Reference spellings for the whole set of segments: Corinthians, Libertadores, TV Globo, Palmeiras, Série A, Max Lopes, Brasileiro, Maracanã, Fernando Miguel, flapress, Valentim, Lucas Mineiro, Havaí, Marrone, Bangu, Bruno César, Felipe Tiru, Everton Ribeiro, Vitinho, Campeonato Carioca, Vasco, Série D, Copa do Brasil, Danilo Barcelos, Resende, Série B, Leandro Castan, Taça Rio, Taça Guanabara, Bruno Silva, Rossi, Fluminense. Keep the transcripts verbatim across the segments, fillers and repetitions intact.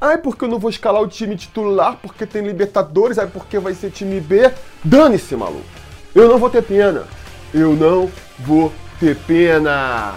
Ah, é porque eu não vou escalar o time titular, porque tem Libertadores, aí ah, é porque vai ser time B. Dane-se, maluco. Eu não vou ter pena. Eu não vou ter pena.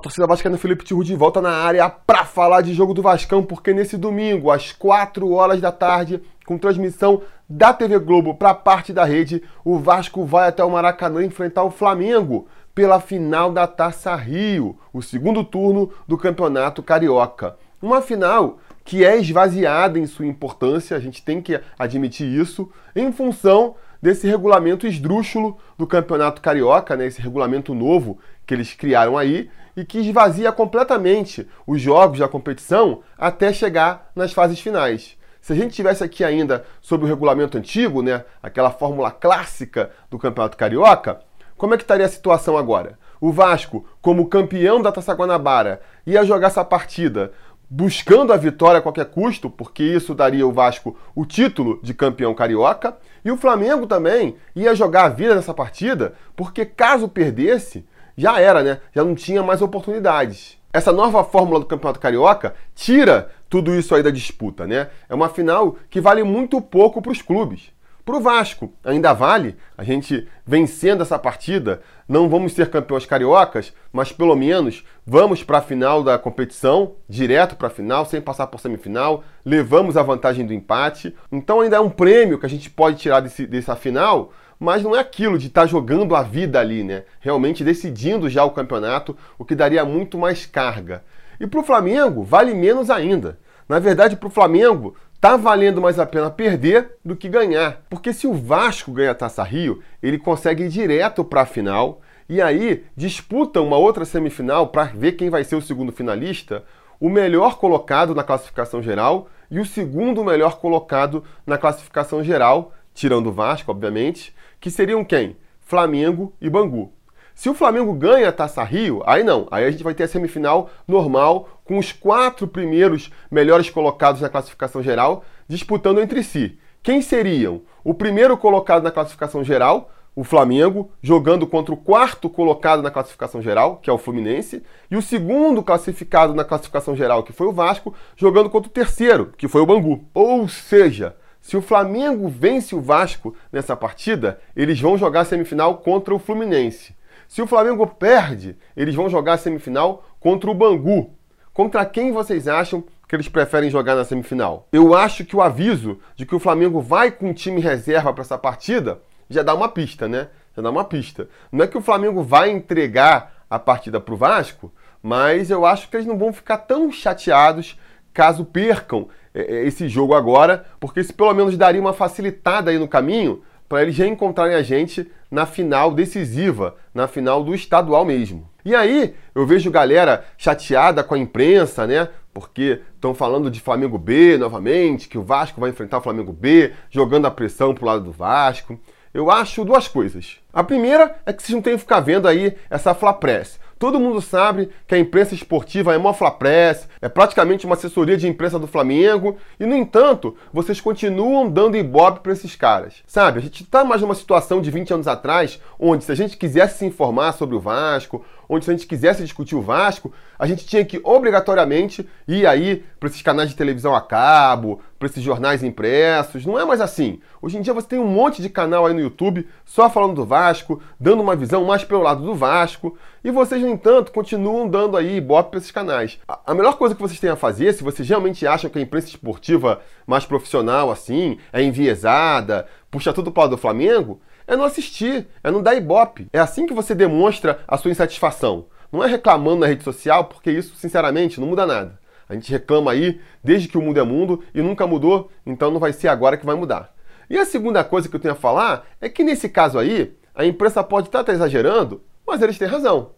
Torcida vascaína, Felipe Tiru de volta na área para falar de jogo do Vascão, porque nesse domingo, às quatro horas da tarde, com transmissão da T V Globo para parte da rede, o Vasco vai até o Maracanã enfrentar o Flamengo pela final da Taça Rio, o segundo turno do Campeonato Carioca. Uma final que é esvaziada em sua importância, a gente tem que admitir isso, em função desse regulamento esdrúxulo do Campeonato Carioca, né, esse regulamento novo que eles criaram aí, e que esvazia completamente os jogos da competição até chegar nas fases finais. Se a gente tivesse aqui ainda sobre o regulamento antigo, né, aquela fórmula clássica do Campeonato Carioca, como é que estaria a situação agora? O Vasco, como campeão da Taça Guanabara, ia jogar essa partida buscando a vitória a qualquer custo, porque isso daria ao Vasco o título de campeão carioca, e o Flamengo também ia jogar a vida nessa partida, porque caso perdesse, já era, né? Já não tinha mais oportunidades. Essa nova fórmula do Campeonato Carioca tira tudo isso aí da disputa, né? É uma final que vale muito pouco para os clubes. Para o Vasco, ainda vale. A gente vencendo essa partida, não vamos ser campeões cariocas, mas pelo menos vamos para a final da competição, direto para a final, sem passar por semifinal, levamos a vantagem do empate. Então ainda é um prêmio que a gente pode tirar desse, dessa final, mas não é aquilo de estar jogando a vida ali, né? Realmente decidindo já o campeonato, o que daria muito mais carga. E para o Flamengo, vale menos ainda. Na verdade, para o Flamengo, tá valendo mais a pena perder do que ganhar. Porque se o Vasco ganha a Taça Rio, ele consegue ir direto para a final, e aí disputa uma outra semifinal para ver quem vai ser o segundo finalista, o melhor colocado na classificação geral e o segundo melhor colocado na classificação geral, tirando o Vasco, obviamente, que seriam quem? Flamengo e Bangu. Se o Flamengo ganha a Taça Rio, aí não, aí a gente vai ter a semifinal normal, com os quatro primeiros melhores colocados na classificação geral disputando entre si. Quem seriam? O primeiro colocado na classificação geral, o Flamengo, jogando contra o quarto colocado na classificação geral, que é o Fluminense, e o segundo classificado na classificação geral, que foi o Vasco, jogando contra o terceiro, que foi o Bangu. Ou seja, se o Flamengo vence o Vasco nessa partida, eles vão jogar a semifinal contra o Fluminense. Se o Flamengo perde, eles vão jogar a semifinal contra o Bangu. Contra quem vocês acham que eles preferem jogar na semifinal? Eu acho que o aviso de que o Flamengo vai com o time reserva para essa partida já dá uma pista, né? Já dá uma pista. Não é que o Flamengo vai entregar a partida para o Vasco, mas eu acho que eles não vão ficar tão chateados caso percam esse jogo agora, porque isso pelo menos daria uma facilitada aí no caminho para eles reencontrarem a gente na final decisiva, na final do estadual mesmo. E aí, eu vejo galera chateada com a imprensa, né? Porque estão falando de Flamengo B novamente, que o Vasco vai enfrentar o Flamengo B, jogando a pressão pro lado do Vasco. Eu acho duas coisas. A primeira é que vocês não têm que ficar vendo aí essa flapress. Todo mundo sabe que a imprensa esportiva é mó flapress, é praticamente uma assessoria de imprensa do Flamengo, e no entanto, vocês continuam dando ibope para esses caras. Sabe, a gente tá mais numa situação de vinte anos atrás, onde se a gente quisesse se informar sobre o Vasco, onde se a gente quisesse discutir o Vasco, a gente tinha que obrigatoriamente ir aí para esses canais de televisão a cabo, para esses jornais impressos. Não é mais assim. Hoje em dia você tem um monte de canal aí no YouTube só falando do Vasco, dando uma visão mais pelo lado do Vasco, e vocês, no entanto, continuam dando aí ibope para esses canais. A melhor coisa que vocês têm a fazer, se vocês realmente acham que a imprensa esportiva mais profissional assim é enviesada, puxa tudo para o lado do Flamengo, é não assistir, é não dar ibope. É assim que você demonstra a sua insatisfação. Não é reclamando na rede social, porque isso, sinceramente, não muda nada. A gente reclama aí desde que o mundo é mundo e nunca mudou, então não vai ser agora que vai mudar. E a segunda coisa que eu tenho a falar é que, nesse caso aí, a imprensa pode estar exagerando, mas eles têm razão.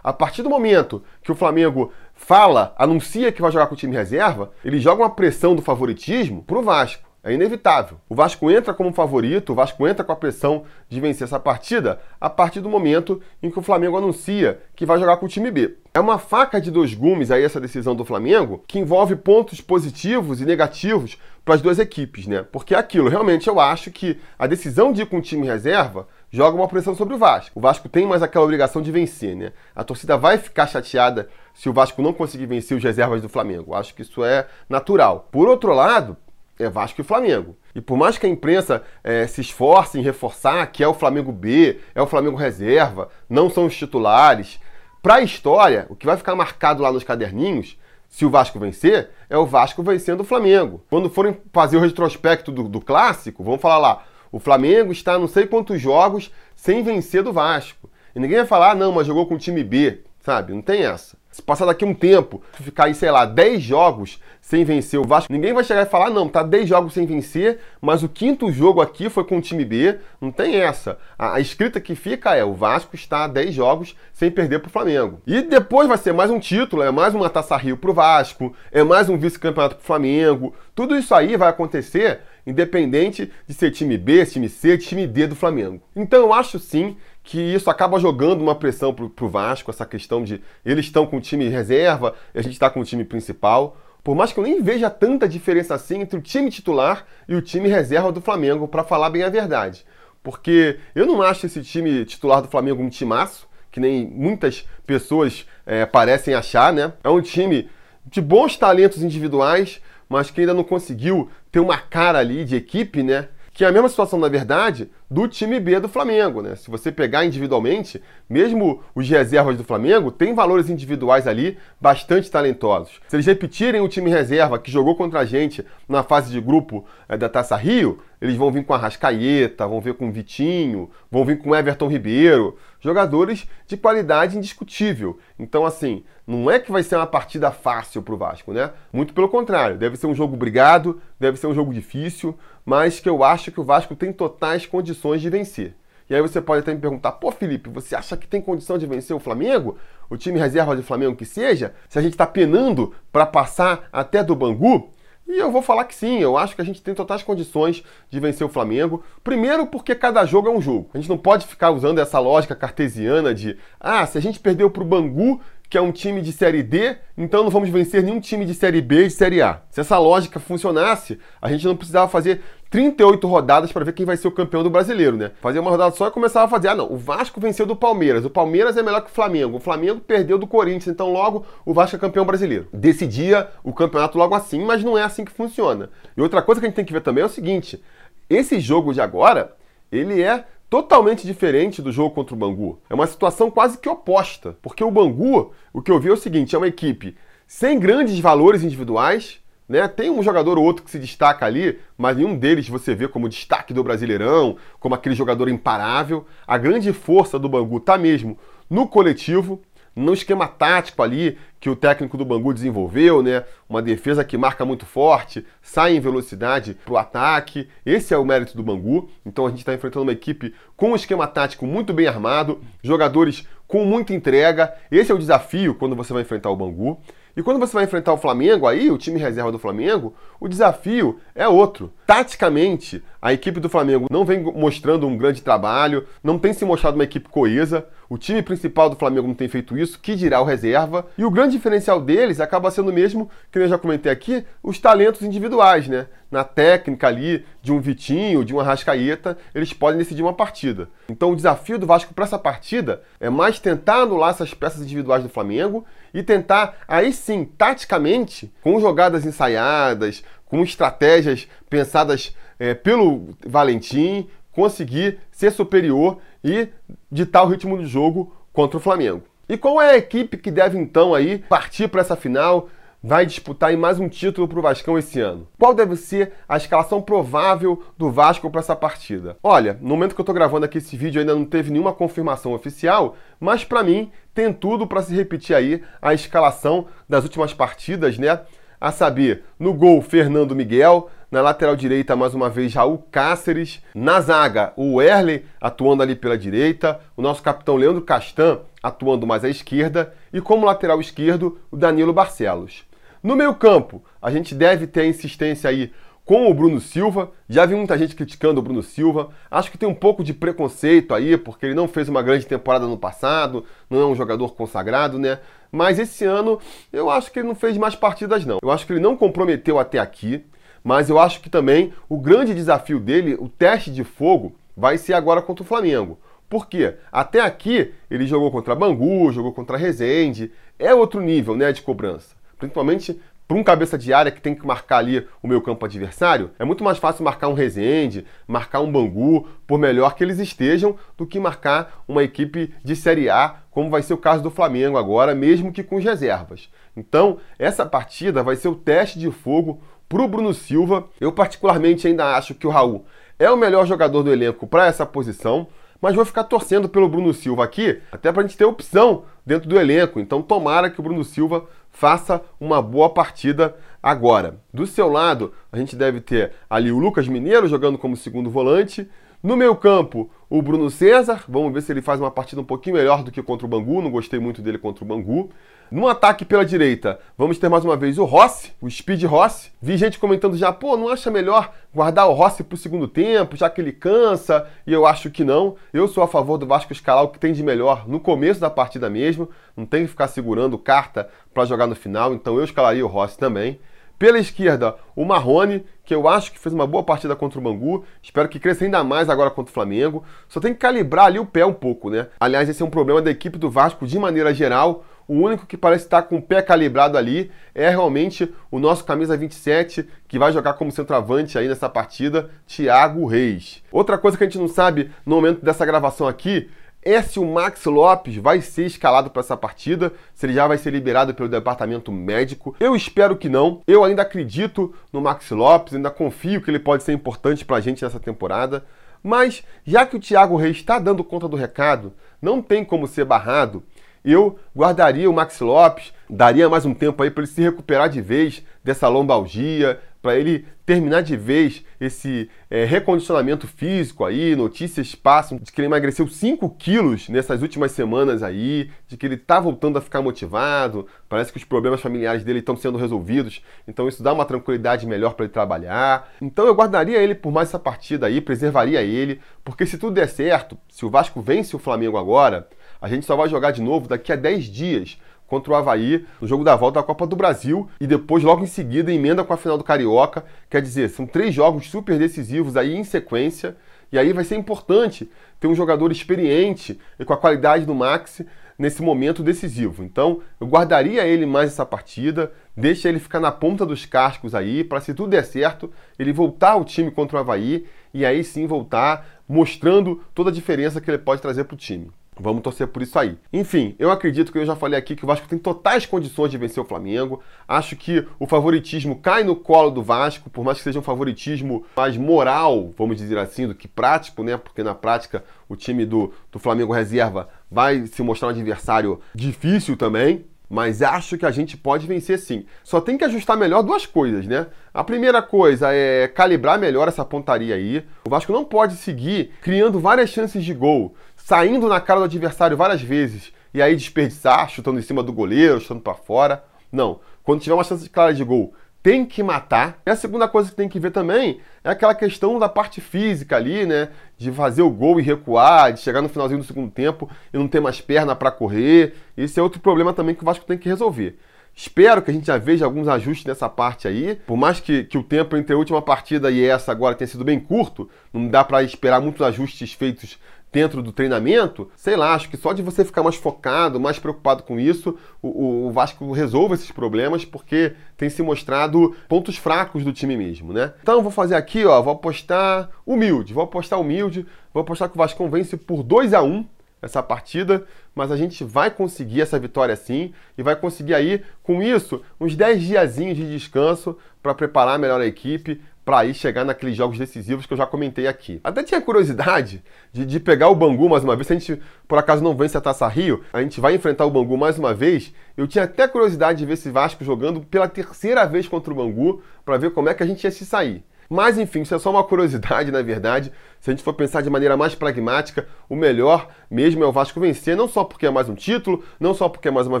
A partir do momento que o Flamengo fala, anuncia que vai jogar com o time reserva, eles jogam a pressão do favoritismo pro Vasco. É inevitável. O Vasco entra como favorito, o Vasco entra com a pressão de vencer essa partida a partir do momento em que o Flamengo anuncia que vai jogar com o time B. É uma faca de dois gumes aí essa decisão do Flamengo, que envolve pontos positivos e negativos para as duas equipes, né? Porque é aquilo, realmente eu acho que a decisão de ir com o time reserva joga uma pressão sobre o Vasco. O Vasco tem mais aquela obrigação de vencer, né? A torcida vai ficar chateada se o Vasco não conseguir vencer os reservas do Flamengo. Eu acho que isso é natural. Por outro lado, é Vasco e Flamengo. E por mais que a imprensa é, se esforce em reforçar que é o Flamengo B, é o Flamengo reserva, não são os titulares, para a história, o que vai ficar marcado lá nos caderninhos, se o Vasco vencer, é o Vasco vencendo o Flamengo. Quando forem fazer o retrospecto do, do clássico, vão falar lá, o Flamengo está não sei quantos jogos sem vencer do Vasco. E ninguém vai falar, ah, não, mas jogou com o time B, sabe? Não tem essa. Se passar daqui um tempo, ficar aí, sei lá, dez jogos sem vencer o Vasco, ninguém vai chegar e falar, não, tá dez jogos sem vencer, mas o quinto jogo aqui foi com o time B, não tem essa. A, a escrita que fica é, o Vasco está dez jogos sem perder pro Flamengo. E depois vai ser mais um título, é mais uma Taça Rio pro Vasco, é mais um vice-campeonato pro Flamengo, tudo isso aí vai acontecer independente de ser time B, time C, time D do Flamengo. Então eu acho sim que isso acaba jogando uma pressão pro, pro Vasco, essa questão de eles estão com o time reserva e a gente está com o time principal. Por mais que eu nem veja tanta diferença assim entre o time titular e o time reserva do Flamengo, para falar bem a verdade. Porque eu não acho esse time titular do Flamengo um timaço, que nem muitas pessoas é, parecem achar, né? É um time de bons talentos individuais, mas que ainda não conseguiu ter uma cara ali de equipe, né? Que é a mesma situação, na verdade, do time B do Flamengo, né? Se você pegar individualmente, mesmo os reservas do Flamengo têm valores individuais ali bastante talentosos. Se eles repetirem o time reserva que jogou contra a gente na fase de grupo é, da Taça Rio, eles vão vir com Arrascaeta, vão vir com Vitinho, vão vir com Everton Ribeiro, jogadores de qualidade indiscutível. Então, assim, não é que vai ser uma partida fácil pro Vasco, né? Muito pelo contrário, deve ser um jogo brigado, deve ser um jogo difícil, mas que eu acho que o Vasco tem totais condições de vencer. E aí você pode até me perguntar, pô Felipe, você acha que tem condição de vencer o Flamengo? O time reserva do Flamengo que seja? Se a gente tá penando para passar até do Bangu? E eu vou falar que sim, eu acho que a gente tem totais condições de vencer o Flamengo. Primeiro porque cada jogo é um jogo. A gente não pode ficar usando essa lógica cartesiana de, ah, se a gente perdeu pro Bangu, que é um time de Série D, então não vamos vencer nenhum time de Série B e Série A. Se essa lógica funcionasse, a gente não precisava fazer trinta e oito rodadas para ver quem vai ser o campeão do Brasileiro, né? Fazer uma rodada só e começava a fazer, ah não, o Vasco venceu do Palmeiras, o Palmeiras é melhor que o Flamengo, o Flamengo perdeu do Corinthians, então logo o Vasco é campeão brasileiro. Decidia o campeonato logo assim, mas não é assim que funciona. E outra coisa que a gente tem que ver também é o seguinte, esse jogo de agora, ele é totalmente diferente do jogo contra o Bangu. É uma situação quase que oposta, porque o Bangu, o que eu vi é o seguinte, é uma equipe sem grandes valores individuais, né? Tem um jogador ou outro que se destaca ali, mas nenhum deles você vê como destaque do Brasileirão, como aquele jogador imparável. A grande força do Bangu tá mesmo no coletivo, no esquema tático ali que o técnico do Bangu desenvolveu, né? Uma defesa que marca muito forte, sai em velocidade pro ataque. Esse é o mérito do Bangu. Então a gente está enfrentando uma equipe com um esquema tático muito bem armado, jogadores com muita entrega. Esse é o desafio quando você vai enfrentar o Bangu. E quando você vai enfrentar o Flamengo, aí, o time reserva do Flamengo, o desafio é outro. Taticamente, a equipe do Flamengo não vem mostrando um grande trabalho, não tem se mostrado uma equipe coesa, o time principal do Flamengo não tem feito isso, que dirá o reserva. E o grande diferencial deles acaba sendo mesmo, que eu já comentei aqui, os talentos individuais, né? Na técnica ali de um Vitinho, de um Arrascaeta, eles podem decidir uma partida. Então o desafio do Vasco para essa partida é mais tentar anular essas peças individuais do Flamengo e tentar, aí sim, taticamente, com jogadas ensaiadas, com estratégias pensadas é, pelo Valentim, conseguir ser superior e ditar o ritmo do jogo contra o Flamengo. E qual é a equipe que deve então aí partir para essa final? Vai disputar aí mais um título para o Vascão esse ano. Qual deve ser a escalação provável do Vasco para essa partida? Olha, no momento que eu estou gravando aqui esse vídeo ainda não teve nenhuma confirmação oficial, mas para mim tem tudo para se repetir aí a escalação das últimas partidas, né? A saber, no gol Fernando Miguel, na lateral direita mais uma vez Raul Cáceres, na zaga o Werley atuando ali pela direita, o nosso capitão Leandro Castan atuando mais à esquerda e como lateral esquerdo o Danilo Barcelos. No meio campo, a gente deve ter a insistência aí com o Bruno Silva. Já vi muita gente criticando o Bruno Silva. Acho que tem um pouco de preconceito aí, porque ele não fez uma grande temporada no passado, não é um jogador consagrado, né? Mas esse ano eu acho que ele não fez mais partidas, não. Eu acho que ele não comprometeu até aqui, mas eu acho que também o grande desafio dele, o teste de fogo, vai ser agora contra o Flamengo. Por quê? Até aqui ele jogou contra Bangu, jogou contra Resende. É outro nível, né, de cobrança. Principalmente para um cabeça de área que tem que marcar ali o meio campo adversário. É muito mais fácil marcar um Resende, marcar um Bangu, por melhor que eles estejam, do que marcar uma equipe de Série A, como vai ser o caso do Flamengo agora, mesmo que com as reservas. Então, essa partida vai ser o teste de fogo para o Bruno Silva. Eu particularmente ainda acho que o Raul é o melhor jogador do elenco para essa posição, mas vou ficar torcendo pelo Bruno Silva aqui, até para a gente ter opção dentro do elenco. Então tomara que o Bruno Silva faça uma boa partida agora. Do seu lado, a gente deve ter ali o Lucas Mineiro jogando como segundo volante. No meio campo, o Bruno César. Vamos ver se ele faz uma partida um pouquinho melhor do que contra o Bangu. Não gostei muito dele contra o Bangu. No ataque pela direita, vamos ter mais uma vez o Rossi, o Speed Rossi. Vi gente comentando já, pô, não acha melhor guardar o Rossi pro segundo tempo, já que ele cansa? E eu acho que não. Eu sou a favor do Vasco escalar o que tem de melhor no começo da partida mesmo. Não tem que ficar segurando carta para jogar no final, então eu escalaria o Rossi também. Pela esquerda, o Marrone, que eu acho que fez uma boa partida contra o Bangu. Espero que cresça ainda mais agora contra o Flamengo. Só tem que calibrar ali o pé um pouco, né? Aliás, esse é um problema da equipe do Vasco de maneira geral. O único que parece estar com o pé calibrado ali é realmente o nosso camisa vinte e sete, que vai jogar como centroavante aí nessa partida, Thiago Reis. Outra coisa que a gente não sabe no momento dessa gravação aqui é se o Max Lopes vai ser escalado para essa partida, se ele já vai ser liberado pelo departamento médico. Eu espero que não. Eu ainda acredito no Max Lopes, ainda confio que ele pode ser importante para a gente nessa temporada. Mas, já que o Thiago Reis está dando conta do recado, não tem como ser barrado. Eu guardaria o Max Lopes, daria mais um tempo aí para ele se recuperar de vez dessa lombalgia, para ele terminar de vez esse é, recondicionamento físico aí. Notícias passam de que ele emagreceu cinco quilos nessas últimas semanas aí, de que ele tá voltando a ficar motivado, parece que os problemas familiares dele estão sendo resolvidos, então isso dá uma tranquilidade melhor para ele trabalhar. Então eu guardaria ele por mais essa partida aí, preservaria ele, porque se tudo der certo, se o Vasco vence o Flamengo agora, a gente só vai jogar de novo daqui a dez dias contra o Havaí, no jogo da volta da Copa do Brasil, e depois, logo em seguida, emenda com a final do Carioca. Quer dizer, são três jogos super decisivos aí em sequência, e aí vai ser importante ter um jogador experiente e com a qualidade do Max nesse momento decisivo. Então, eu guardaria ele mais essa partida, deixa ele ficar na ponta dos cascos aí, para se tudo der certo, ele voltar ao time contra o Havaí, e aí sim voltar mostrando toda a diferença que ele pode trazer para o time. Vamos torcer por isso aí. Enfim, eu acredito que eu já falei aqui que o Vasco tem totais condições de vencer o Flamengo. Acho que o favoritismo cai no colo do Vasco, por mais que seja um favoritismo mais moral, vamos dizer assim, do que prático, né? Porque na prática o time do, do Flamengo reserva vai se mostrar um adversário difícil também. Mas acho que a gente pode vencer sim. Só tem que ajustar melhor duas coisas, né? A primeira coisa é calibrar melhor essa pontaria aí. O Vasco não pode seguir criando várias chances de gol, saindo na cara do adversário várias vezes e aí desperdiçar, chutando em cima do goleiro, chutando para fora. Não. Quando tiver uma chance clara de gol, tem que matar. E a segunda coisa que tem que ver também é aquela questão da parte física ali, né? De fazer o gol e recuar, de chegar no finalzinho do segundo tempo e não ter mais perna para correr. Esse é outro problema também que o Vasco tem que resolver. Espero que a gente já veja alguns ajustes nessa parte aí. Por mais que, que o tempo entre a última partida e essa agora tenha sido bem curto, não dá para esperar muitos ajustes feitos dentro do treinamento. Sei lá, acho que só de você ficar mais focado, mais preocupado com isso, o, o Vasco resolve esses problemas, porque tem se mostrado pontos fracos do time mesmo, né? Então vou fazer aqui, ó, vou apostar humilde, vou apostar humilde, vou apostar que o Vasco vence por dois a um essa partida, mas a gente vai conseguir essa vitória sim, e vai conseguir aí, com isso, uns dez diazinhos de descanso para preparar melhor a equipe, para aí chegar naqueles jogos decisivos que eu já comentei aqui. Até tinha curiosidade de, de pegar o Bangu mais uma vez. Se a gente, por acaso, não vence a Taça Rio, a gente vai enfrentar o Bangu mais uma vez. Eu tinha até curiosidade de ver esse Vasco jogando pela terceira vez contra o Bangu, para ver como é que a gente ia se sair. Mas, enfim, isso é só uma curiosidade, na verdade. Se a gente for pensar de maneira mais pragmática, o melhor mesmo é o Vasco vencer, não só porque é mais um título, não só porque é mais uma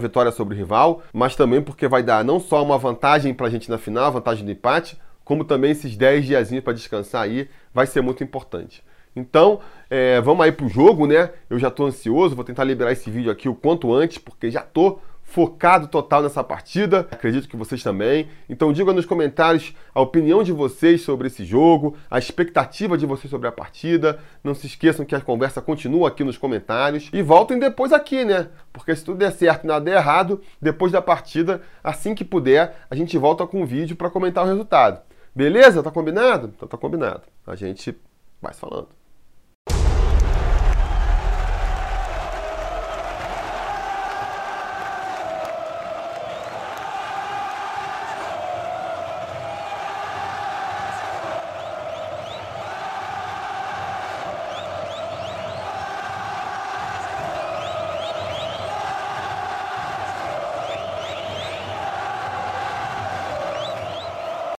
vitória sobre o rival, mas também porque vai dar não só uma vantagem para a gente na final, a vantagem do empate, como também esses dez diazinhos para descansar aí, vai ser muito importante. Então, é, vamos aí pro jogo, né? Eu já tô ansioso, vou tentar liberar esse vídeo aqui o quanto antes, porque já tô focado total nessa partida. Acredito que vocês também. Então, diga nos comentários a opinião de vocês sobre esse jogo, a expectativa de vocês sobre a partida. Não se esqueçam que a conversa continua aqui nos comentários. E voltem depois aqui, né? Porque se tudo der certo e nada der errado, depois da partida, assim que puder, a gente volta com o vídeo para comentar o resultado. Beleza? Tá combinado? Então tá combinado. A gente vai se falando.